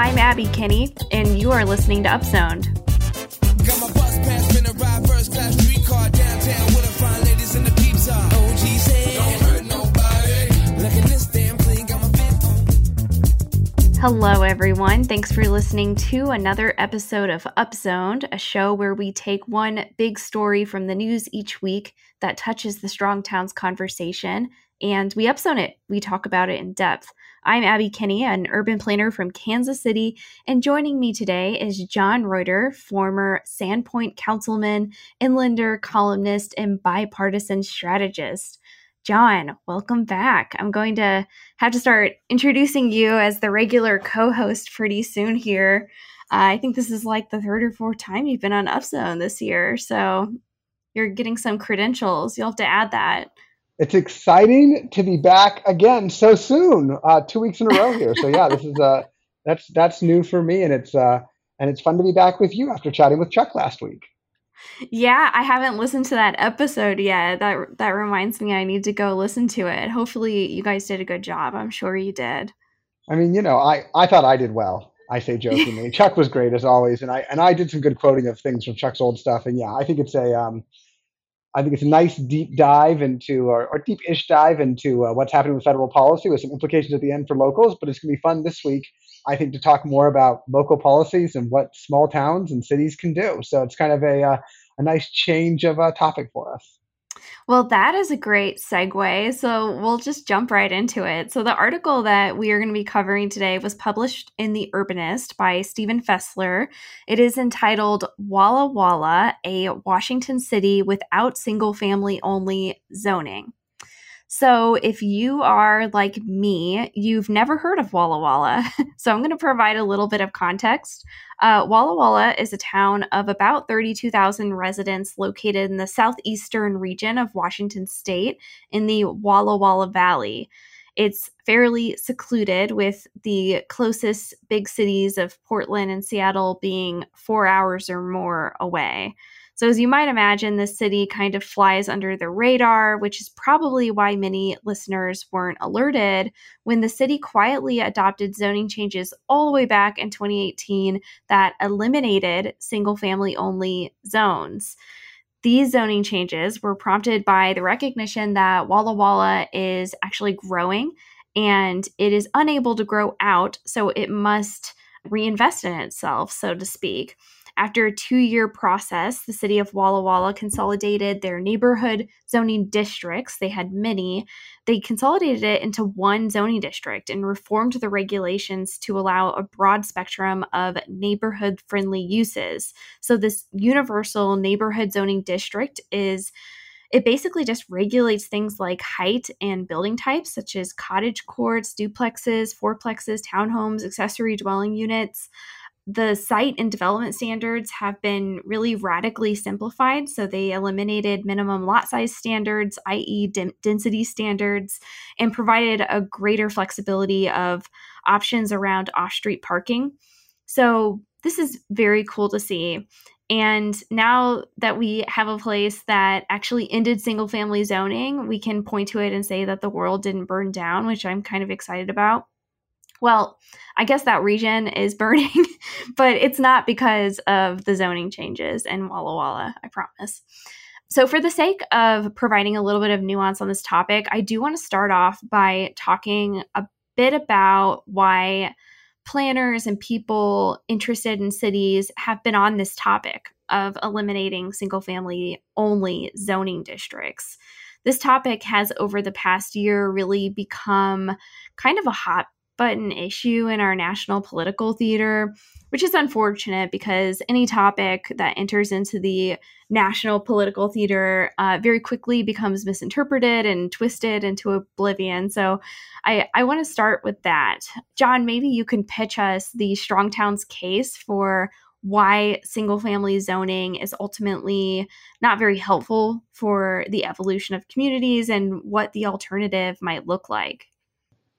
I'm Abby Kinney, and you are listening to UpZoned. Got my bus pass, been a ride first class street car downtown with the fine ladies in the pizza. OG said, don't hurt nobody. Look at this damn thing, got my fit on. Hello, everyone. Thanks for listening to another episode of UpZoned, a show where we take one big story from the news each week that touches the Strong Towns conversation, and we upzone it. We talk about it in depth. I'm Abby Kinney, an urban planner from Kansas City, and joining me today is John Reuter, former Sandpoint Councilman, Inlander columnist, and bipartisan strategist. John, welcome back. I'm going to have to start introducing you as the regular co-host pretty soon here. I think this is like the third or fourth time you've been on UpZone this year, so you're getting some credentials. You'll have to add that. It's exciting to be back again so soon, 2 weeks in a row here. So yeah, this is that's new for me, and it's fun to be back with you after chatting with Chuck last week. Yeah, I haven't listened to that episode yet. That reminds me, I need to go listen to it. Hopefully, you guys did a good job. I'm sure you did. I mean, you know, I thought I did well. I say jokingly. Chuck was great as always, and I did some good quoting of things from Chuck's old stuff. And yeah, I think it's a nice deep dive into, or deep-ish dive into what's happening with federal policy with some implications at the end for locals, but it's going to be fun this week, I think, to talk more about local policies and what small towns and cities can do. So it's kind of a nice change of topic for us. Well, that is a great segue. So we'll just jump right into it. So the article that we are going to be covering today was published in The Urbanist by Stephen Fessler. It is entitled Walla Walla, a Washington City Without Single-Family Only Zoning. So if you are like me, you've never heard of Walla Walla. So I'm going to provide a little bit of context. Walla Walla is a town of about 32,000 residents located in the southeastern region of Washington state in the Walla Walla Valley. It's fairly secluded, with the closest big cities of Portland and Seattle being 4 hours or more away. So as you might imagine, this city kind of flies under the radar, which is probably why many listeners weren't alerted when the city quietly adopted zoning changes all the way back in 2018 that eliminated single-family only zones. These zoning changes were prompted by the recognition that Walla Walla is actually growing and it is unable to grow out, so it must reinvest in itself, so to speak. After a 2-year process, the city of Walla Walla consolidated their neighborhood zoning districts. They had many. They consolidated it into one zoning district and reformed the regulations to allow a broad spectrum of neighborhood-friendly uses. So this universal neighborhood zoning district it basically just regulates things like height and building types, such as cottage courts, duplexes, fourplexes, townhomes, accessory dwelling units. The site and development standards have been really radically simplified. So they eliminated minimum lot size standards, i.e. density standards, and provided a greater flexibility of options around off-street parking. So this is very cool to see. And now that we have a place that actually ended single-family zoning, we can point to it and say that the world didn't burn down, which I'm kind of excited about. Well, I guess that region is burning, but it's not because of the zoning changes in Walla Walla, I promise. So for the sake of providing a little bit of nuance on this topic, I do want to start off by talking a bit about why planners and people interested in cities have been on this topic of eliminating single-family only zoning districts. This topic has over the past year really become kind of a hot button issue in our national political theater, which is unfortunate because any topic that enters into the national political theater very quickly becomes misinterpreted and twisted into oblivion. So I want to start with that. John, maybe you can pitch us the Strong Towns case for why single-family zoning is ultimately not very helpful for the evolution of communities and what the alternative might look like.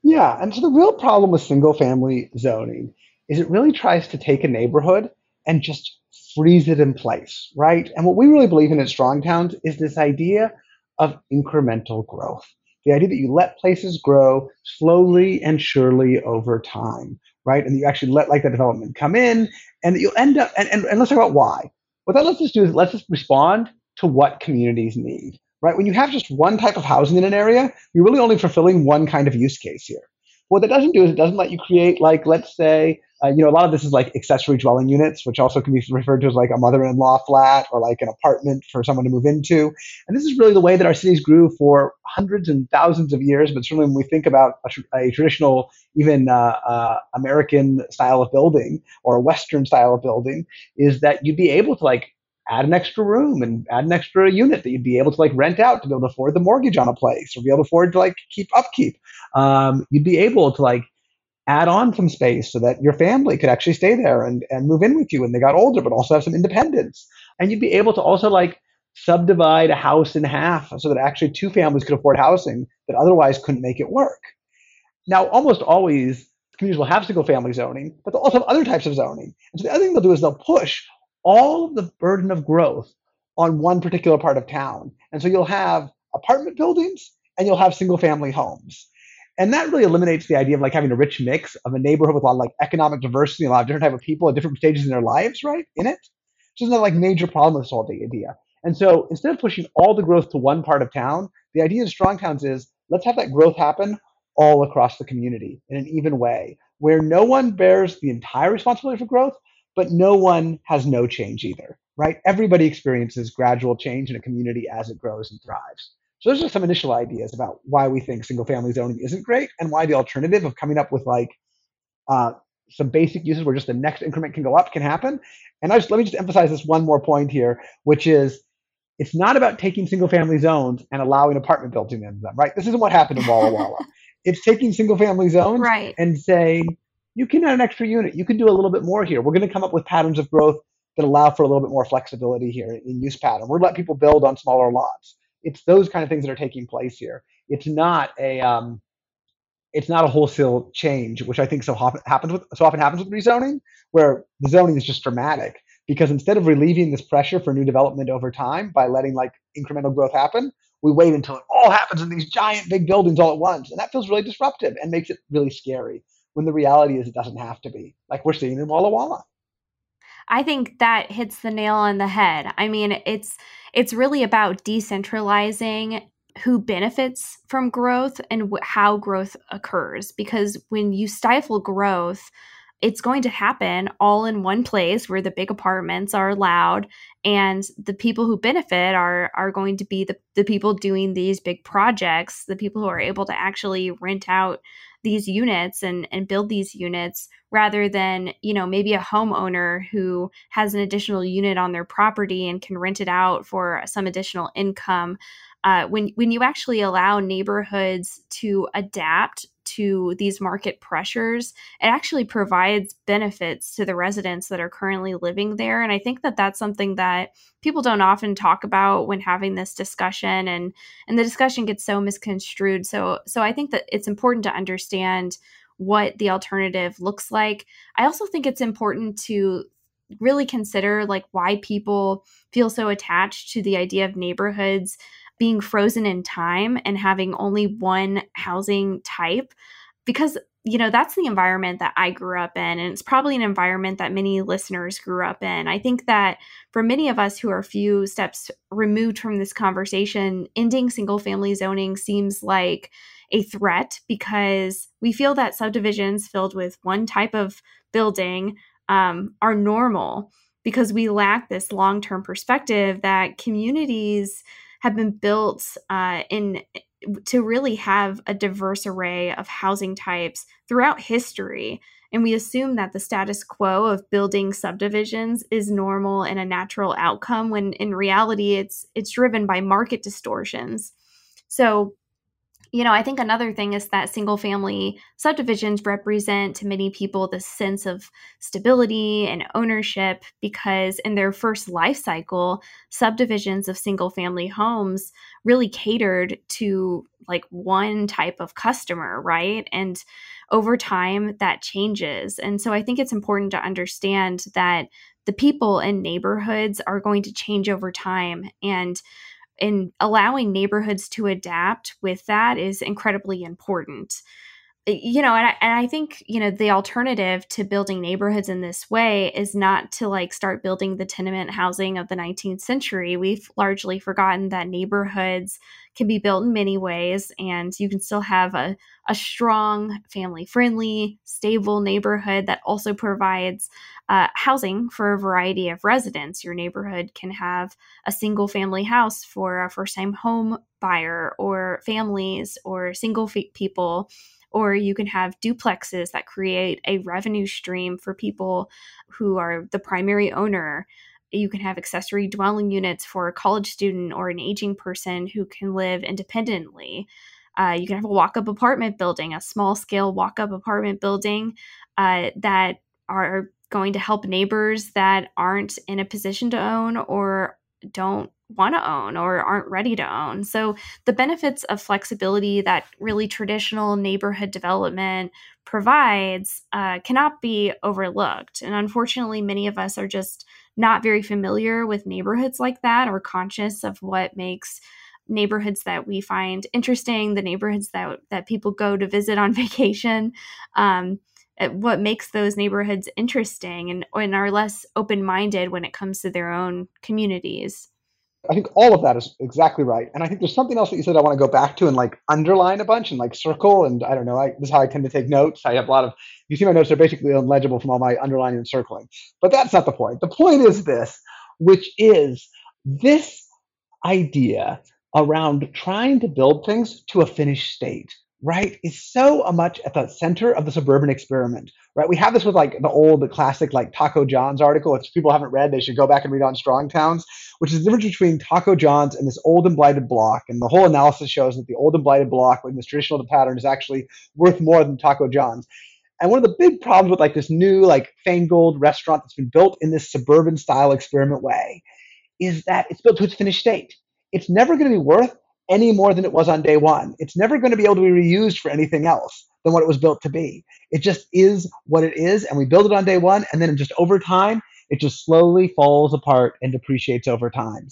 Yeah, and so the real problem with single-family zoning is it really tries to take a neighborhood and just freeze it in place, right? And what we really believe in at Strong Towns is this idea of incremental growth, the idea that you let places grow slowly and surely over time, right? And you actually let that development come in, and you'll end up, and let's talk about why. What that lets us do is let's just respond to what communities need, right? When you have just one type of housing in an area, you're really only fulfilling one kind of use case here. What that doesn't do is it doesn't let you create, like, let's say, a lot of this is like accessory dwelling units, which also can be referred to as like a mother-in-law flat or like an apartment for someone to move into. And this is really the way that our cities grew for hundreds and thousands of years. But certainly when we think about a traditional, even American style of building or a Western style of building, is that you'd be able to like add an extra room and add an extra unit that you'd be able to like rent out to be able to afford the mortgage on a place or be able to afford to like keep upkeep. You'd be able to like add on some space so that your family could actually stay there and move in with you when they got older, but also have some independence. And you'd be able to also like subdivide a house in half so that actually two families could afford housing that otherwise couldn't make it work. Now, almost always communities will have single family zoning, but they'll also have other types of zoning. And so the other thing they'll do is they'll push all of the burden of growth on one particular part of town. And so you'll have apartment buildings and you'll have single family homes. And that really eliminates the idea of like having a rich mix of a neighborhood with a lot of like economic diversity, a lot of different type of people at different stages in their lives, right? In it. So it's not like major problem with this whole idea. And so instead of pushing all the growth to one part of town, the idea in Strong Towns is let's have that growth happen all across the community in an even way where no one bears the entire responsibility for growth, but no one has no change either, right? Everybody experiences gradual change in a community as it grows and thrives. So those are some initial ideas about why we think single family zoning isn't great and why the alternative of coming up with like some basic uses where just the next increment can go up can happen. And let me just emphasize this one more point here, which is it's not about taking single family zones and allowing apartment buildings in them, right? This isn't what happened in Walla Walla. It's taking single family zones and saying, you can add an extra unit. You can do a little bit more here. We're going to come up with patterns of growth that allow for a little bit more flexibility here in use pattern. We're going to let people build on smaller lots. It's those kind of things that are taking place here. It's not a wholesale change, which I think so often happens with rezoning, where the zoning is just dramatic. Because instead of relieving this pressure for new development over time by letting like incremental growth happen, we wait until it all happens in these giant big buildings all at once, and that feels really disruptive and makes it really scary. When the reality is it doesn't have to be, like we're seeing in Walla Walla. I think that hits the nail on the head. I mean, it's really about decentralizing who benefits from growth and how growth occurs. Because when you stifle growth, it's going to happen all in one place where the big apartments are allowed, and the people who benefit are going to be the people doing these big projects, the people who are able to actually rent out these units and build these units rather than, maybe a homeowner who has an additional unit on their property and can rent it out for some additional income. When you actually allow neighborhoods to adapt to these market pressures, it actually provides benefits to the residents that are currently living there. And I think that that's something that people don't often talk about when having this discussion, and the discussion gets so misconstrued. So I think that it's important to understand what the alternative looks like. I also think it's important to really consider like why people feel so attached to the idea of neighborhoods being frozen in time and having only one housing type, because, that's the environment that I grew up in. And it's probably an environment that many listeners grew up in. I think that for many of us who are a few steps removed from this conversation, ending single family zoning seems like a threat because we feel that subdivisions filled with one type of building are normal because we lack this long-term perspective that communities have been built to really have a diverse array of housing types throughout history. And we assume that the status quo of building subdivisions is normal and a natural outcome, when in reality, it's driven by market distortions. So, I think another thing is that single family subdivisions represent to many people the sense of stability and ownership, because in their first life cycle, subdivisions of single family homes really catered to like one type of customer, right? And over time that changes. And so I think it's important to understand that the people in neighborhoods are going to change over time, and in allowing neighborhoods to adapt with that is incredibly important. you know, and I think, you know, the alternative to building neighborhoods in this way is not to like start building the tenement housing of the 19th century. We've largely forgotten that neighborhoods can be built in many ways, and you can still have a strong, family-friendly, stable neighborhood that also provides housing for a variety of residents. Your neighborhood can have a single-family house for a first-time home buyer or families or single people. Or you can have duplexes that create a revenue stream for people who are the primary owner. You can have accessory dwelling units for a college student or an aging person who can live independently. You can have a walk-up apartment building, a small-scale walk-up apartment building that are going to help neighbors that aren't in a position to own or don't want to own or aren't ready to own. So the benefits of flexibility that really traditional neighborhood development provides cannot be overlooked. And unfortunately, many of us are just not very familiar with neighborhoods like that or conscious of what makes neighborhoods that we find interesting, the neighborhoods that people go to visit on vacation, what makes those neighborhoods interesting and are less open-minded when it comes to their own communities. I think all of that is exactly right. And I think there's something else that you said I want to go back to and like underline a bunch and like circle. And I don't know, this is how I tend to take notes. I have a lot of, you see my notes are basically illegible from all my underlining and circling. But that's not the point. The point is this, which is this idea around trying to build things to a finished state, right, is so much at the center of the suburban experiment, right? We have this with like the classic like Taco John's article, which people haven't read, they should go back and read on Strong Towns, which is the difference between Taco John's and this old and blighted block. And the whole analysis shows that the old and blighted block in this traditional pattern is actually worth more than Taco John's. And one of the big problems with like this new like fangled restaurant that's been built in this suburban style experiment way is that it's built to its finished state. It's never going to be worth any more than it was on day one. It's never going to be able to be reused for anything else than what it was built to be. It just is what it is, and we build it on day one, and then just over time, it just slowly falls apart and depreciates over time.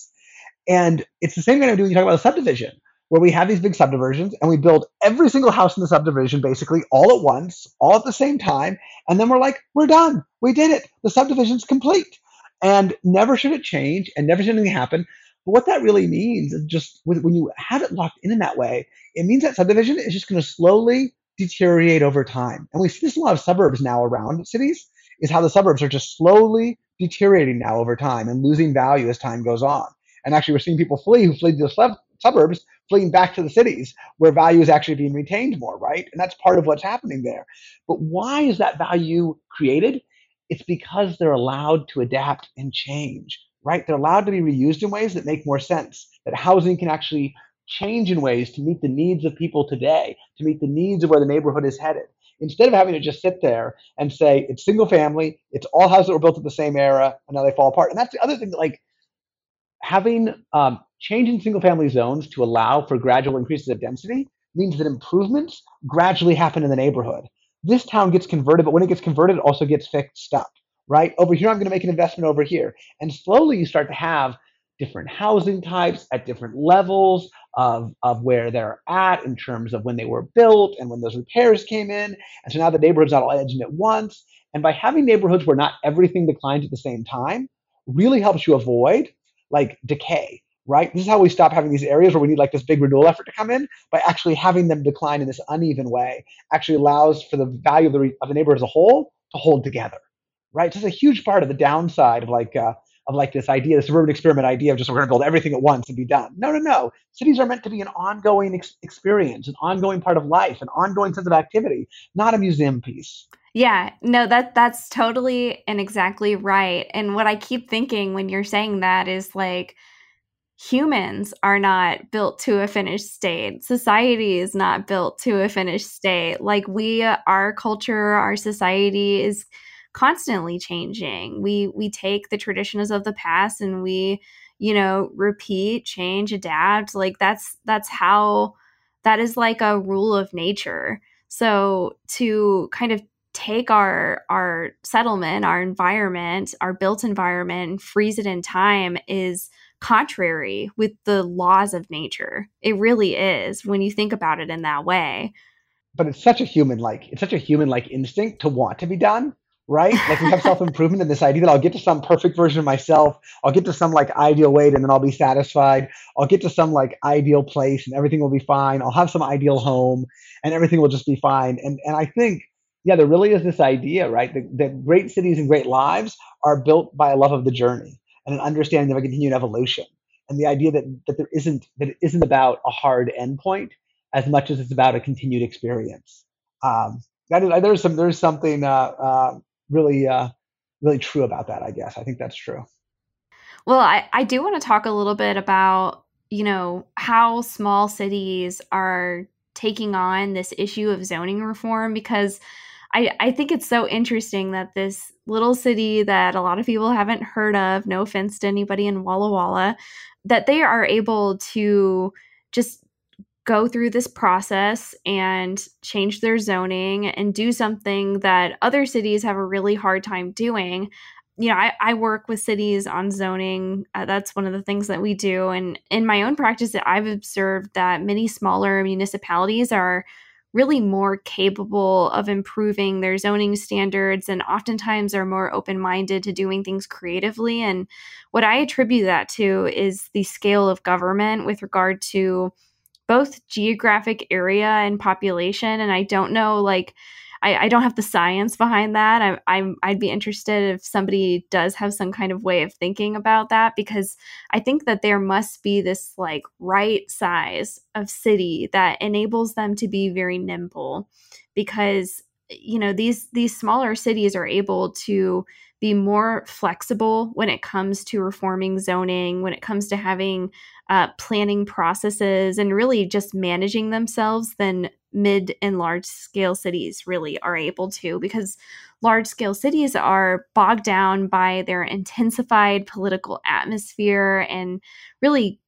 And it's the same thing I do when you talk about a subdivision, where we have these big subdivisions, and we build every single house in the subdivision basically all at once, all at the same time, and then we're like, we're done. We did it. The subdivision's complete. And never should it change, and never should anything happen. But what that really means is just when you have it locked in that way, it means that subdivision is just going to slowly deteriorate over time. And we see this in a lot of suburbs now around cities, is how the suburbs are just slowly deteriorating now over time and losing value as time goes on. And actually, we're seeing people flee who fled to the suburbs, fleeing back to the cities where value is actually being retained more, right? And that's part of what's happening there. But why is that value created? It's because they're allowed to adapt and change. Right? They're allowed to be reused in ways that make more sense, that housing can actually change in ways to meet the needs of people today, to meet the needs of where the neighborhood is headed. Instead of having to just sit there and say, it's single family, it's all houses that were built at the same era, and now they fall apart. And that's the other thing, that like having changing single family zones to allow for gradual increases of density means that improvements gradually happen in the neighborhood. This town gets converted, but when it gets converted, it also gets fixed up. Right? Over here, I'm going to make an investment over here. And slowly you start to have different housing types at different levels of where they're at in terms of when they were built and when those repairs came in. And so now the neighborhood's not all edging at once. And by having neighborhoods where not everything declines at the same time really helps you avoid like decay, right? This is how we stop having these areas where we need like this big renewal effort to come in, by actually having them decline in this uneven way actually allows for the value of the neighborhood as a whole to hold together. Right, so it's a huge part of the downside of this idea, this urban experiment idea of just we're going to build everything at once and be done. No. Cities are meant to be an ongoing experience, an ongoing part of life, an ongoing sense of activity, not a museum piece. Yeah, no, that's totally and exactly right. And what I keep thinking when you're saying that is like, humans are not built to a finished state. Society is not built to a finished state. Like our culture, our society is constantly changing. We take the traditions of the past and we, you know, repeat, change, adapt. Like that is like a rule of nature. So to kind of take our settlement, our environment, our built environment, and freeze it in time is contrary with the laws of nature. It really is when you think about it in that way. but it's such a human-like instinct to want to be done, right? Like, we have self-improvement and this idea that I'll get to some perfect version of myself. I'll get to some like ideal weight and then I'll be satisfied. I'll get to some like ideal place and everything will be fine. I'll have some ideal home and everything will just be fine. And I think, yeah, there really is this idea, right? That great cities and great lives are built by a love of the journey and an understanding of a continued evolution. And the idea that it isn't about a hard endpoint as much as it's about a continued experience. There's something really true about that, I guess. I think that's true. Well, I do want to talk a little bit about, you know, how small cities are taking on this issue of zoning reform, because I think it's so interesting that this little city that a lot of people haven't heard of, no offense to anybody in Walla Walla, that they are able to just go through this process and change their zoning and do something that other cities have a really hard time doing. You know, I work with cities on zoning. That's one of the things that we do. And in my own practice, I've observed that many smaller municipalities are really more capable of improving their zoning standards and oftentimes are more open-minded to doing things creatively. And what I attribute that to is the scale of government with regard to both geographic area and population. And I don't know, like, I don't have the science behind that. I'd be interested if somebody does have some kind of way of thinking about that, because I think that there must be this like right size of city that enables them to be very nimble, because, you know, these smaller cities are able to be more flexible when it comes to reforming zoning, when it comes to having planning processes and really just managing themselves than mid and large scale cities really are able to, because large scale cities are bogged down by their intensified political atmosphere and really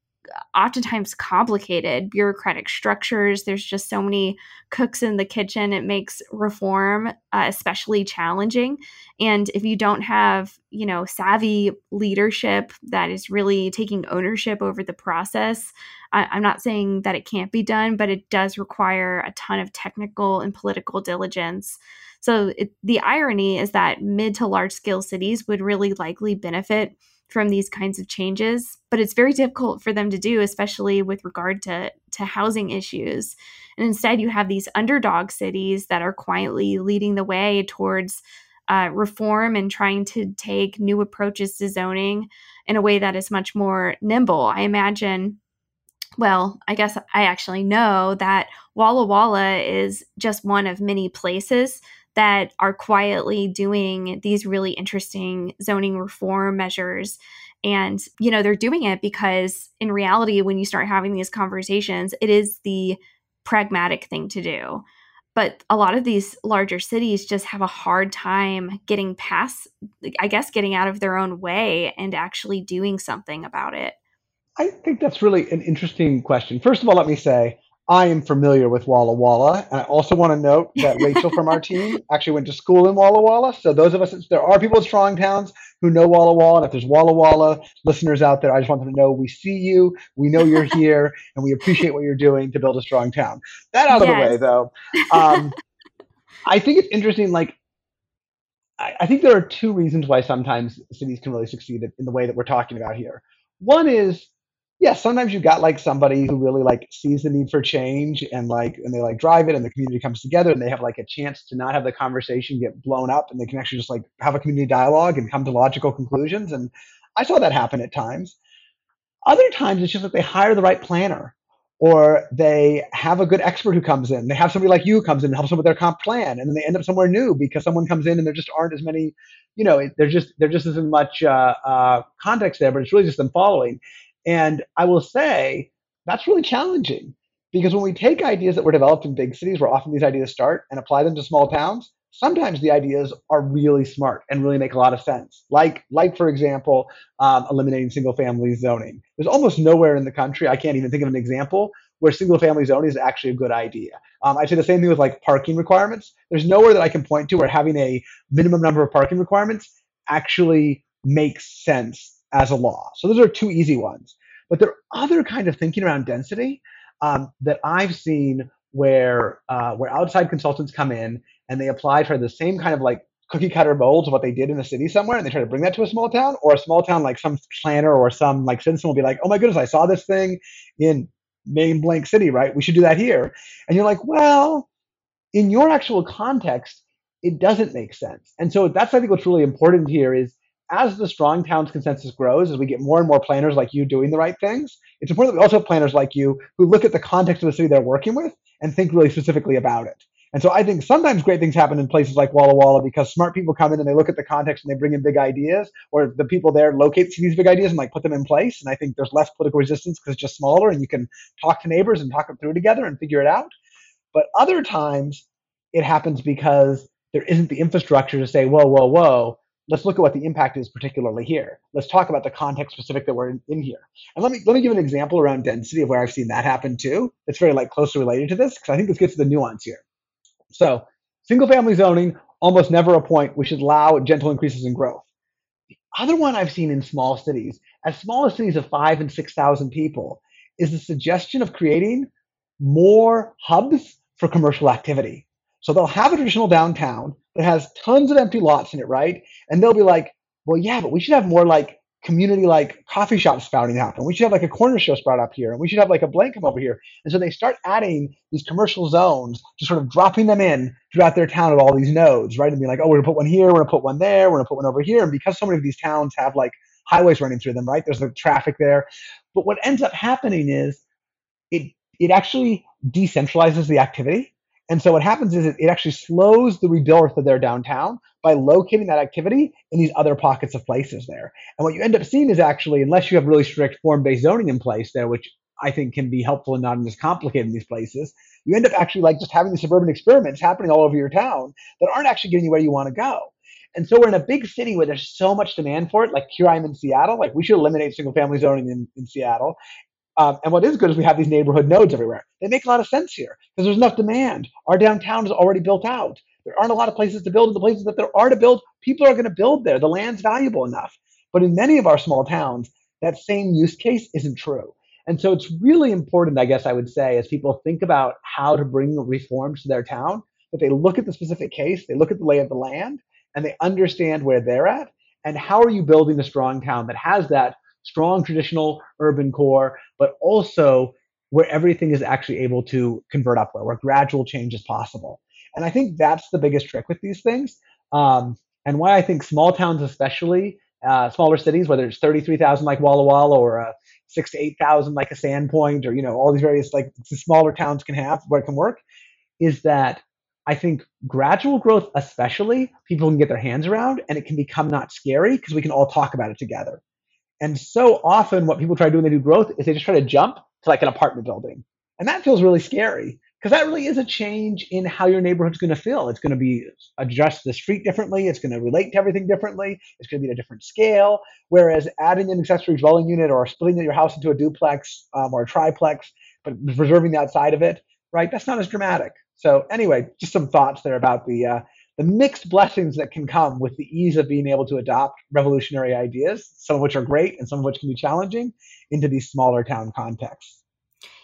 oftentimes complicated bureaucratic structures. There's just so many cooks in the kitchen. It makes reform especially challenging. And if you don't have, you know, savvy leadership that is really taking ownership over the process, I'm not saying that it can't be done, but it does require a ton of technical and political diligence. So the irony is that mid to large scale cities would really likely benefit from these kinds of changes, but it's very difficult for them to do, especially with regard to housing issues. And instead you have these underdog cities that are quietly leading the way towards reform and trying to take new approaches to zoning in a way that is much more nimble. I imagine, well, I guess I actually know that Walla Walla is just one of many places that are quietly doing these really interesting zoning reform measures. And, you know, they're doing it because in reality, when you start having these conversations, it is the pragmatic thing to do. But a lot of these larger cities just have a hard time getting past, I guess, getting out of their own way and actually doing something about it. I think that's really an interesting question. First of all, let me say, I am familiar with Walla Walla, and I also want to note that Rachel from our team actually went to school in Walla Walla. So those of us, there are people at Strong Towns who know Walla Walla, and if there's Walla Walla listeners out there, I just want them to know we see you, we know you're here, and we appreciate what you're doing to build a strong town. That out of the way, though. I think it's interesting, like, I think there are two reasons why sometimes cities can really succeed in the way that we're talking about here. One is, yeah, sometimes you got like somebody who really like sees the need for change and they like drive it and the community comes together and they have like a chance to not have the conversation get blown up and they can actually just like have a community dialogue and come to logical conclusions. And I saw that happen at times. Other times it's just that they hire the right planner or they have a good expert who comes in. They have somebody like you who comes in and helps them with their comp plan. And then they end up somewhere new because someone comes in and there just aren't as many, you know, there just isn't much context there, but it's really just them following. And I will say that's really challenging because when we take ideas that were developed in big cities where often these ideas start and apply them to small towns, sometimes the ideas are really smart and really make a lot of sense. Like for example, eliminating single-family zoning. There's almost nowhere in the country, I can't even think of an example, where single-family zoning is actually a good idea. I'd say the same thing with like parking requirements. There's nowhere that I can point to where having a minimum number of parking requirements actually makes sense as a law. So those are two easy ones. But there are other kind of thinking around density that I've seen where outside consultants come in and they apply for the same kind of like cookie cutter molds of what they did in the city somewhere, and they try to bring that to a small town, or a small town like some planner or some like citizen will be like, oh my goodness, I saw this thing in name blank city, right? We should do that here. And you're like, well, in your actual context, it doesn't make sense. And so that's, I think, what's really important here is as the Strong Towns consensus grows, as we get more and more planners like you doing the right things, it's important that we also have planners like you who look at the context of the city they're working with and think really specifically about it. And so I think sometimes great things happen in places like Walla Walla because smart people come in and they look at the context and they bring in big ideas, or the people there locate these big ideas and like put them in place. And I think there's less political resistance because it's just smaller and you can talk to neighbors and talk it through together and figure it out. But other times it happens because there isn't the infrastructure to say, whoa, whoa, whoa, let's look at what the impact is particularly here. Let's talk about the context specific that we're in here. And let me give an example around density of where I've seen that happen too. It's very like closely related to this because I think this gets to the nuance here. So single family zoning, almost never a point. We should allow gentle increases in growth. The other one I've seen in small cities, as small as cities of 5,000 and 6,000 people, is the suggestion of creating more hubs for commercial activity. So they'll have a traditional downtown that has tons of empty lots in it, right? And they'll be like, well, yeah, but we should have more like community like coffee shop sprouting up, and we should have like a corner show sprout up here, and we should have like a blank come over here. And so they start adding these commercial zones, just sort of dropping them in throughout their town at all these nodes, right? And be like, oh, we're gonna put one here, we're gonna put one there, we're gonna put one over here. And because so many of these towns have like highways running through them, right, there's like traffic there. But what ends up happening is it actually decentralizes the activity. And so what happens is it actually slows the rebirth of their downtown by locating that activity in these other pockets of places there. And what you end up seeing is actually, unless you have really strict form-based zoning in place there, which I think can be helpful and not as complicated in these places, you end up actually like just having these suburban experiments happening all over your town that aren't actually getting you where you want to go. And so we're in a big city where there's so much demand for it. Like here I'm in Seattle, like we should eliminate single-family zoning in Seattle. And what is good is we have these neighborhood nodes everywhere. They make a lot of sense here because there's enough demand. Our downtown is already built out. There aren't a lot of places to build. And the places that there are to build, people are going to build there. The land's valuable enough. But in many of our small towns, that same use case isn't true. And so it's really important, I guess I would say, as people think about how to bring reforms to their town, that they look at the specific case, they look at the lay of the land, and they understand where they're at. And how are you building a strong town that has that strong traditional urban core, but also where everything is actually able to convert upward, where gradual change is possible. And I think that's the biggest trick with these things. And why I think small towns, especially smaller cities, whether it's 33,000 like Walla Walla or 6 to 8,000 like a Sandpoint, or, you know, all these various like the smaller towns can have where it can work, is that I think gradual growth, especially, people can get their hands around and it can become not scary because we can all talk about it together. And so often what people try to do when they do growth is they just try to jump to like an apartment building. And that feels really scary because that really is a change in how your neighborhood's going to feel. It's going to be adjust the street differently. It's going to relate to everything differently. It's going to be at a different scale. Whereas adding an accessory dwelling unit or splitting your house into a duplex or a triplex, but preserving the outside of it, right? That's not as dramatic. So anyway, just some thoughts there about the mixed blessings that can come with the ease of being able to adopt revolutionary ideas, some of which are great and some of which can be challenging, into these smaller town contexts.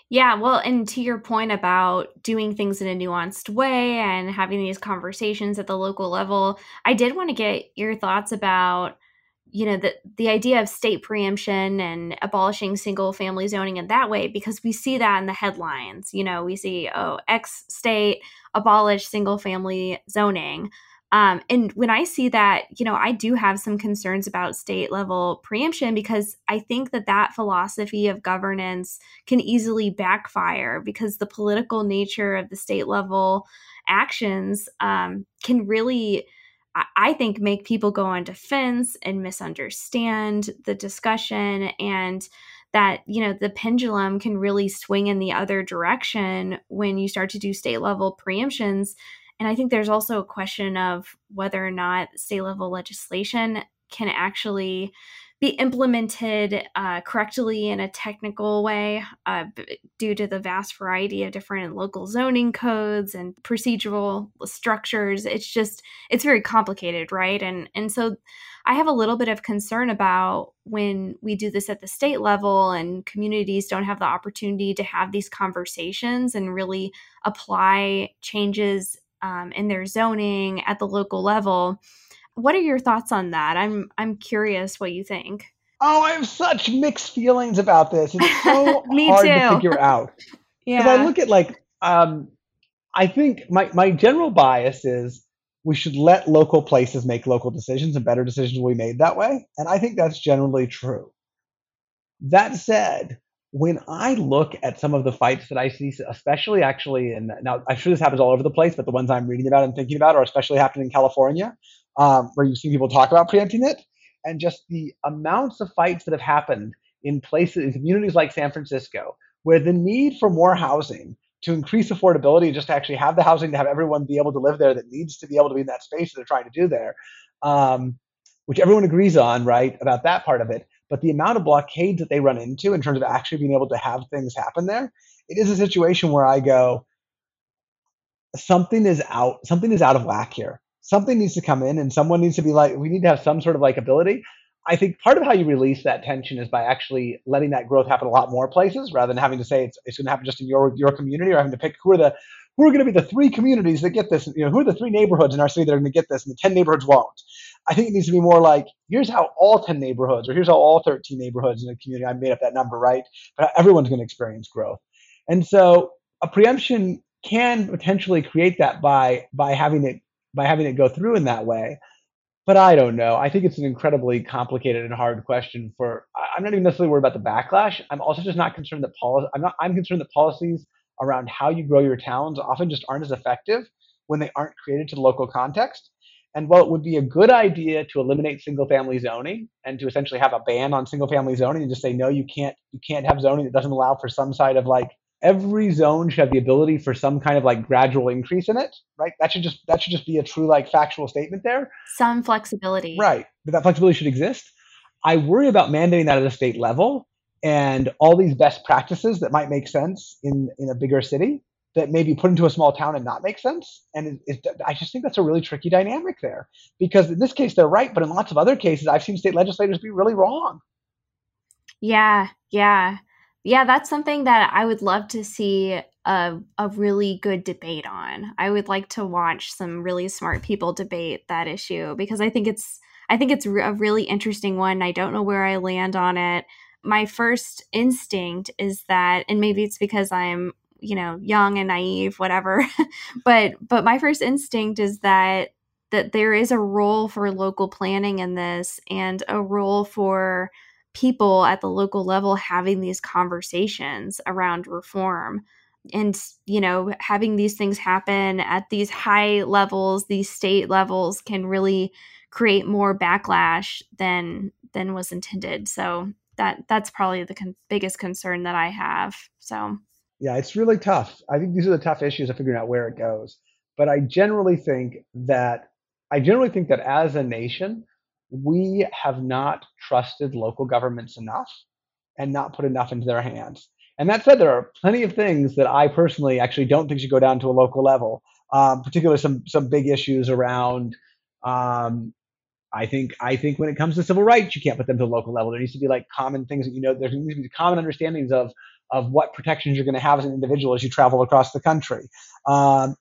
Yeah, well, and to your point about doing things in a nuanced way and having these conversations at the local level, I did want to get your thoughts about, you know, the idea of state preemption and abolishing single family zoning in that way, because we see that in the headlines. You know, we see, oh, X state abolished single family zoning. And when I see that, you know, I do have some concerns about state level preemption, because I think that that philosophy of governance can easily backfire because the political nature of the state level actions can really, I think, make people go on defense and misunderstand the discussion, and that, you know, the pendulum can really swing in the other direction when you start to do state level preemptions. And I think there's also a question of whether or not state level legislation can actually be implemented correctly in a technical way due to the vast variety of different local zoning codes and procedural structures. It's just, it's very complicated, right? And so I have a little bit of concern about when we do this at the state level and communities don't have the opportunity to have these conversations and really apply changes in their zoning at the local level. What are your thoughts on that? I'm curious what you think. Oh, I have such mixed feelings about this. It's so hard to figure out. Yeah. Because I look at like, I think my general bias is we should let local places make local decisions, and better decisions will be made that way. And I think that's generally true. That said, when I look at some of the fights that I see, especially actually, and now I'm sure this happens all over the place, but the ones I'm reading about and thinking about are especially happening in California, where you see people talk about preempting it, and just the amounts of fights that have happened in places, in communities like San Francisco, where the need for more housing to increase affordability, just to actually have the housing to have everyone be able to live there that needs to be able to be in that space that they're trying to do there, which everyone agrees on, right, about that part of it. But the amount of blockades that they run into in terms of actually being able to have things happen there, it is a situation where I go, something is out of whack here. Something needs to come in and someone needs to be like, we need to have some sort of like ability. I think part of how you release that tension is by actually letting that growth happen a lot more places rather than having to say it's going to happen just in your community, or having to pick who are going to be the three communities that get this, who are the three neighborhoods in our city that are going to get this and the 10 neighborhoods won't. I think it needs to be more like, here's how all 10 neighborhoods, or here's how all 13 neighborhoods in the community, I made up that number, right? But everyone's going to experience growth. And so a preemption can potentially create that by having it go through in that way. But I don't know. I think it's an incredibly complicated and hard question for, I'm not even necessarily worried about the backlash. I'm also just not concerned that I'm concerned that policies around how you grow your towns often just aren't as effective when they aren't created to the local context. And while it would be a good idea to eliminate single family zoning and to essentially have a ban on single family zoning and just say, no, you can't have zoning that doesn't allow for some side of like, every zone should have the ability for some kind of like gradual increase in it, right? That should just be a true like factual statement there. Some flexibility. Right, but that flexibility should exist. I worry about mandating that at a state level and all these best practices that might make sense in a bigger city that may be put into a small town and not make sense. And I just think that's a really tricky dynamic there, because in this case, they're right. But in lots of other cases, I've seen state legislators be really wrong. Yeah. That's something that I would love to see a really good debate on. I would like to watch some really smart people debate that issue, because I think it's a really interesting one. I don't know where I land on it. My first instinct is that, and maybe it's because I'm young and naive, whatever. but my first instinct is that there is a role for local planning in this, and a role for people at the local level having these conversations around reform, and, having these things happen at these high levels, these state levels, can really create more backlash than was intended. So that's probably the biggest concern that I have. So. Yeah, it's really tough. I think these are the tough issues of figuring out where it goes. But I generally think that as a nation, we have not trusted local governments enough and not put enough into their hands. And that said, there are plenty of things that I personally actually don't think should go down to a local level, particularly some big issues around, I think when it comes to civil rights, you can't put them to a local level. There needs to be like common things that, there needs to be common understandings of what protections you're going to have as an individual as you travel across the country.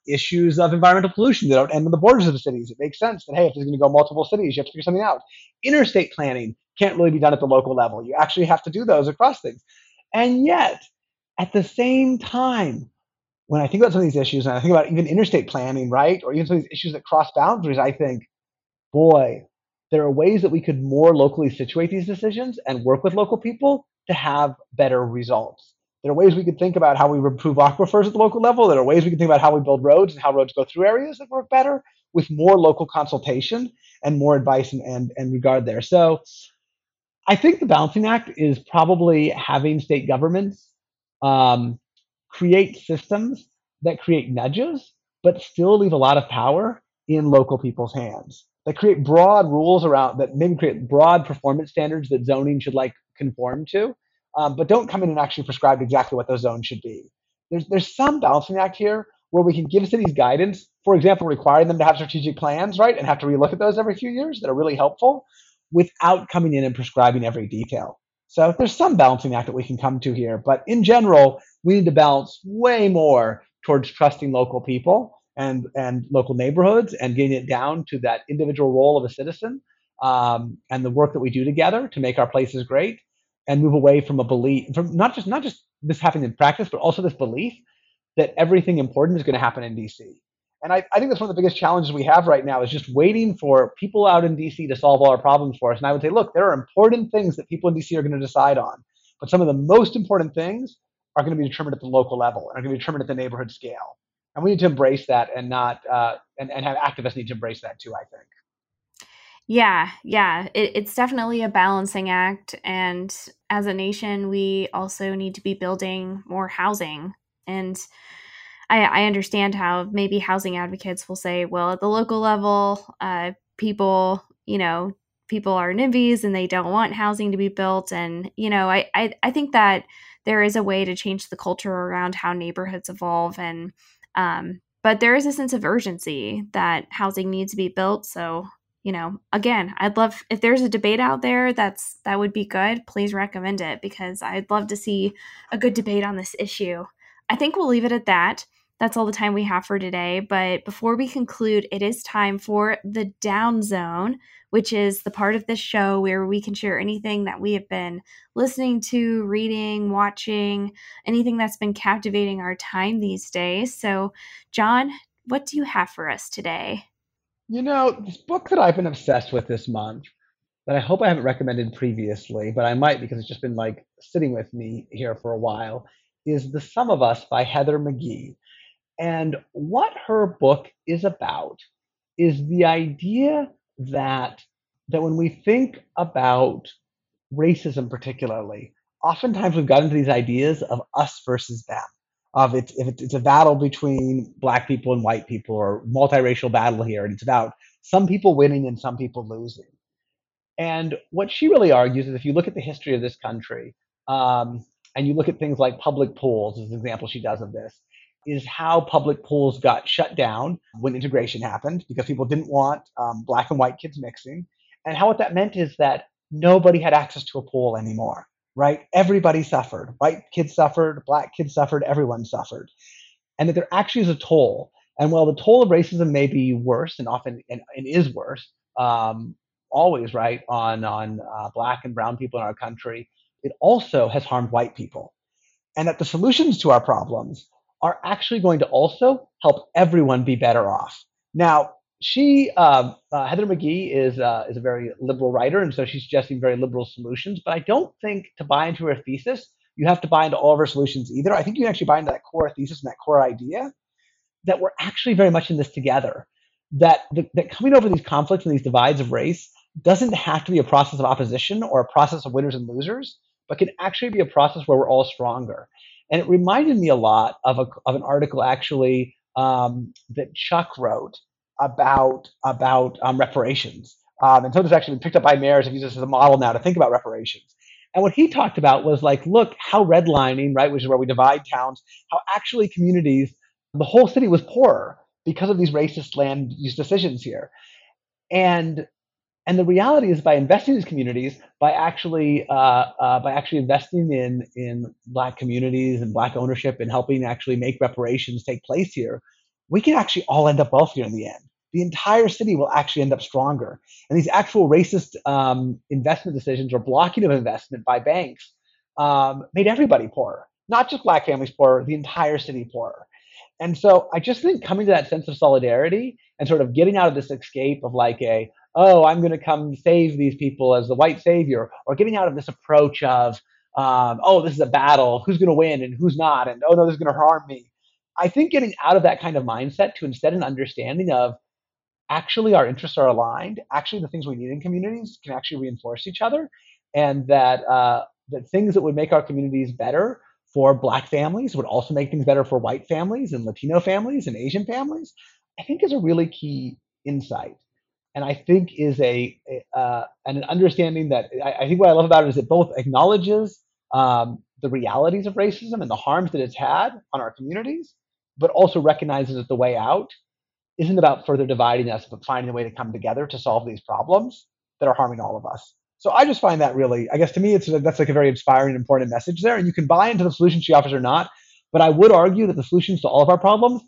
Issues of environmental pollution that don't end in the borders of the cities. It makes sense that, hey, if there's going to go multiple cities, you have to figure something out. Interstate planning can't really be done at the local level. You actually have to do those across things. And yet, at the same time, when I think about some of these issues, and I think about even interstate planning, right, or even some of these issues that cross boundaries, I think, boy, there are ways that we could more locally situate these decisions and work with local people to have better results. There are ways we could think about how we improve aquifers at the local level. There are ways we can think about how we build roads and how roads go through areas that work better with more local consultation and more advice and regard there. So I think the balancing act is probably having state governments create systems that create nudges, but still leave a lot of power in local people's hands. They create broad rules around that, maybe create broad performance standards that zoning should like conform to, but don't come in and actually prescribe exactly what those zones should be. There's some balancing act here where we can give cities guidance, for example, requiring them to have strategic plans, right, and have to relook at those every few years that are really helpful without coming in and prescribing every detail. So there's some balancing act that we can come to here, but in general, we need to balance way more towards trusting local people and local neighborhoods and getting it down to that individual role of a citizen and the work that we do together to make our places great, and move away from a belief, from not just this happening in practice, but also this belief that everything important is going to happen in DC. And I think that's one of the biggest challenges we have right now is just waiting for people out in DC to solve all our problems for us. And I would say, look, there are important things that people in DC are going to decide on, but some of the most important things are going to be determined at the local level and are going to be determined at the neighborhood scale. And we need to embrace that and not have activists need to embrace that too, I think. Yeah. It's definitely a balancing act. And as a nation, we also need to be building more housing. And I understand how maybe housing advocates will say, well, at the local level, people are NIMBYs and they don't want housing to be built. And, I think that there is a way to change the culture around how neighborhoods evolve. And but there is a sense of urgency that housing needs to be built. So, again, I'd love if there's a debate out there that would be good, please recommend it because I'd love to see a good debate on this issue. I think we'll leave it at that. That's all the time we have for today. But before we conclude, it is time for the Down Zone, which is the part of this show where we can share anything that we have been listening to, reading, watching, anything that's been captivating our time these days. So, John, what do you have for us today? This book that I've been obsessed with this month that I hope I haven't recommended previously, but I might because it's just been like sitting with me here for a while, is The Sum of Us by Heather McGhee. And what her book is about is the idea that when we think about racism particularly, oftentimes we've gotten into these ideas of us versus them, of it's a battle between Black people and white people or multiracial battle here, and it's about some people winning and some people losing. And what she really argues is if you look at the history of this country, and you look at things like public pools, as an example she does of this, is how public pools got shut down when integration happened because people didn't want Black and white kids mixing. And what that meant is that nobody had access to a pool anymore, right? Everybody suffered. White kids suffered, Black kids suffered, everyone suffered. And that there actually is a toll. And while the toll of racism may be worse and often and is worse, always, right, on Black and brown people in our country, it also has harmed white people. And that the solutions to our problems are actually going to also help everyone be better off. Now, Heather McGhee is a very liberal writer, and so she's suggesting very liberal solutions, but I don't think to buy into her thesis, you have to buy into all of her solutions either. I think you can actually buy into that core thesis and that core idea that we're actually very much in this together, that coming over these conflicts and these divides of race doesn't have to be a process of opposition or a process of winners and losers, but can actually be a process where we're all stronger. And it reminded me a lot of an article actually that Chuck wrote about reparations. And so this has actually been picked up by mayors and used as a model now to think about reparations. And what he talked about was like, look, how redlining, right, which is where we divide towns, how actually communities, the whole city was poorer because of these racist land use decisions here. And the reality is, by investing in these communities, by actually investing in Black communities and Black ownership and helping actually make reparations take place here, we can actually all end up wealthier in the end. The entire city will actually end up stronger. And these actual racist investment decisions or blocking of investment by banks made everybody poorer, not just Black families poorer, the entire city poorer. And so I just think coming to that sense of solidarity and sort of getting out of this escape of like I'm going to come save these people as the white savior, or getting out of this approach of, this is a battle, who's going to win and who's not, and oh no, this is going to harm me. I think getting out of that kind of mindset to instead an understanding of actually our interests are aligned, actually the things we need in communities can actually reinforce each other, and that things that would make our communities better for Black families would also make things better for white families and Latino families and Asian families, I think is a really key insight. and I think is an understanding that I think what I love about it is it both acknowledges the realities of racism and the harms that it's had on our communities, but also recognizes that the way out isn't about further dividing us, but finding a way to come together to solve these problems that are harming all of us. So I just find that really, I guess to me, that's like a very inspiring, important message there. And you can buy into the solution she offers or not, but I would argue that the solutions to all of our problems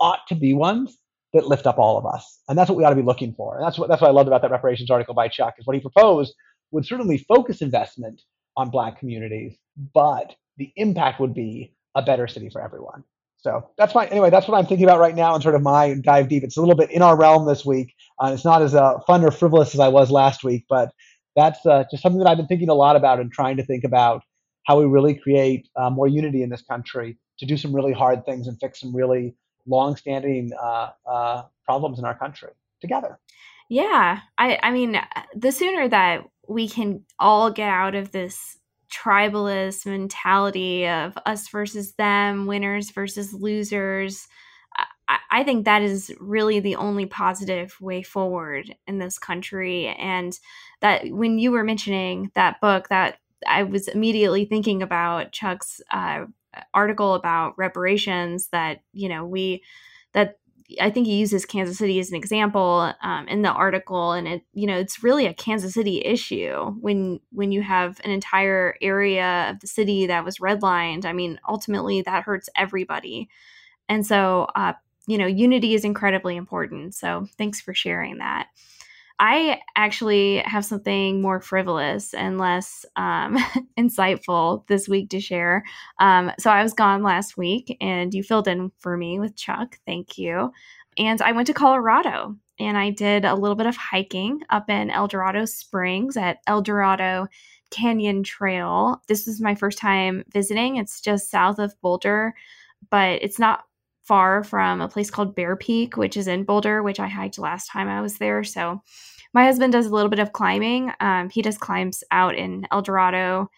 ought to be ones that lift up all of us. And that's what we ought to be looking for. And that's what I loved about that reparations article by Chuck, is what he proposed would certainly focus investment on Black communities, but the impact would be a better city for everyone. So that's fine. Anyway, that's what I'm thinking about right now and sort of my dive deep. It's a little bit in our realm this week. It's not as fun or frivolous as I was last week, but that's just something that I've been thinking a lot about and trying to think about how we really create more unity in this country to do some really hard things and fix some really longstanding problems in our country together. Yeah. I mean, the sooner that we can all get out of this tribalist mentality of us versus them, winners versus losers, I think that is really the only positive way forward in this country. And that when you were mentioning that book, that I was immediately thinking about Chuck's article about reparations, that, you know, I think he uses Kansas City as an example in the article, and it, you know, it's really a Kansas City issue when you have an entire area of the city that was redlined. I mean, ultimately that hurts everybody. And so, you know, unity is incredibly important. So thanks for sharing that. I actually have something more frivolous and less insightful this week to share. So I was gone last week and you filled in for me with Chuck. Thank you. And I went to Colorado and I did a little bit of hiking up in El Dorado Springs at El Dorado Canyon Trail. This is my first time visiting. It's just south of Boulder, but it's not far from a place called Bear Peak, which is in Boulder, which I hiked last time I was there. So my husband does a little bit of climbing. He does climbs out in El Dorado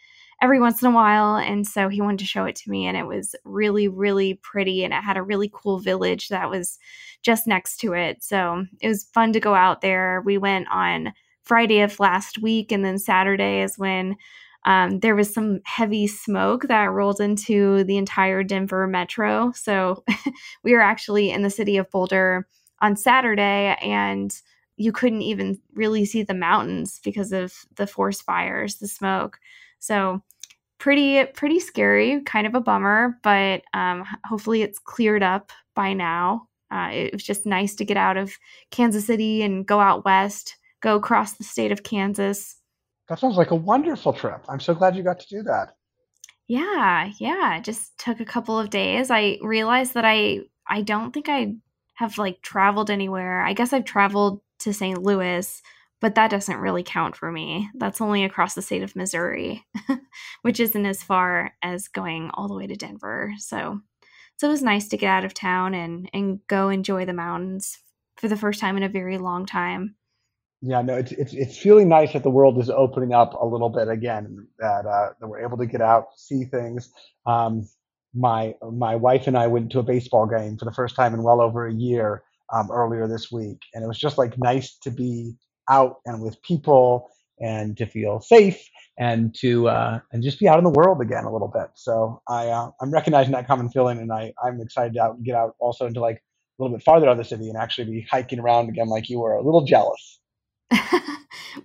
every once in a while. And so he wanted to show it to me. And it was really, really pretty. And it had a really cool village that was just next to it. So it was fun to go out there. We went on Friday of last week. And then Saturday is when there was some heavy smoke that rolled into the entire Denver metro. So we were actually in the city of Boulder on Saturday, and you couldn't even really see the mountains because of the forest fires, the smoke. So pretty scary, kind of a bummer, but hopefully it's cleared up by now. It was just nice to get out of Kansas City and go out west, go across the state of Kansas. That sounds like a wonderful trip. I'm so glad you got to do that. Yeah. It just took a couple of days. I realized that I don't think I have like traveled anywhere. I guess I've traveled to St. Louis, but that doesn't really count for me. That's only across the state of Missouri, which isn't as far as going all the way to Denver. So it was nice to get out of town and go enjoy the mountains for the first time in a very long time. Yeah, no, it's feeling nice that the world is opening up a little bit again, that we're able to get out, see things. My wife and I went to a baseball game for the first time in well over a year earlier this week, and it was just like nice to be out and with people and to feel safe and to and just be out in the world again a little bit. So I'm recognizing that common feeling, and I'm excited to get out also into like a little bit farther out of the city and actually be hiking around again like you were. A little jealous.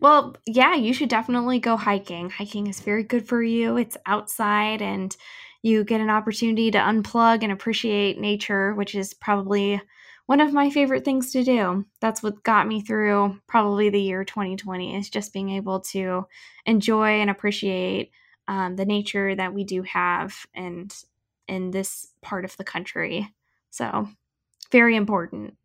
Well, yeah, you should definitely go hiking. Hiking is very good for you. It's outside and you get an opportunity to unplug and appreciate nature, which is probably one of my favorite things to do. That's what got me through probably the year 2020, is just being able to enjoy and appreciate the nature that we do have and in this part of the country. So very important.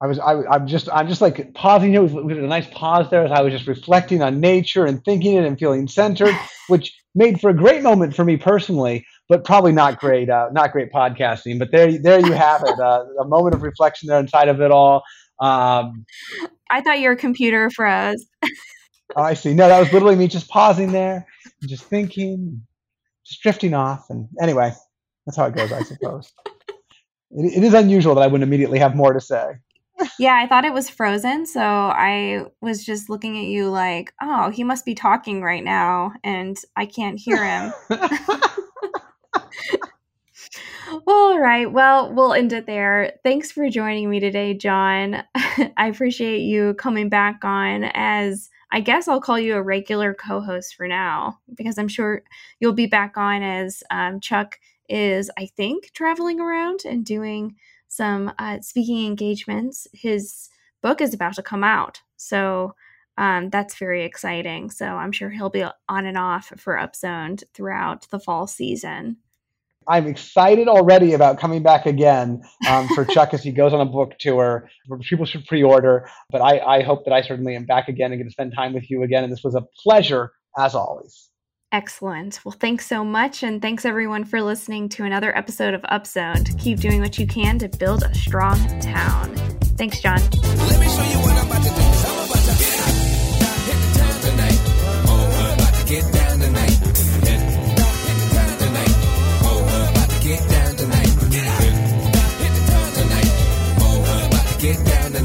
I'm just like pausing here. We did a nice pause there as I was just reflecting on nature and thinking it and feeling centered, which made for a great moment for me personally, but probably not great podcasting. But there you have it, a moment of reflection there inside of it all. I thought your computer froze. Oh, I see. No, that was literally me just pausing there, just thinking, just drifting off. And anyway, that's how it goes, I suppose. It is unusual that I wouldn't immediately have more to say. Yeah, I thought it was frozen, so I was just looking at you like, oh, he must be talking right now, and I can't hear him. All right. Well, we'll end it there. Thanks for joining me today, John. I appreciate you coming back on as, I guess I'll call you a regular co-host for now, because I'm sure you'll be back on as Chuck is, I think, traveling around and doing some speaking engagements. His book is about to come out, so that's very exciting. So I'm sure he'll be on and off for UpZoned throughout the fall season. I'm excited already about coming back again for Chuck as he goes on a book tour. People should pre-order, but I hope that I certainly am back again and get to spend time with you again. And this was a pleasure, as always. Excellent. Well, thanks so much. And thanks, everyone, for listening to another episode of UpZoned. Keep doing what you can to build a strong town. Thanks, John. Let me show you what I'm about to do. I'm about to get out. Hit the town tonight. Oh, I'm about to get down tonight. Hit the town tonight. Oh, I'm about to get down tonight. Hit the town tonight. Oh, I'm about to get down tonight.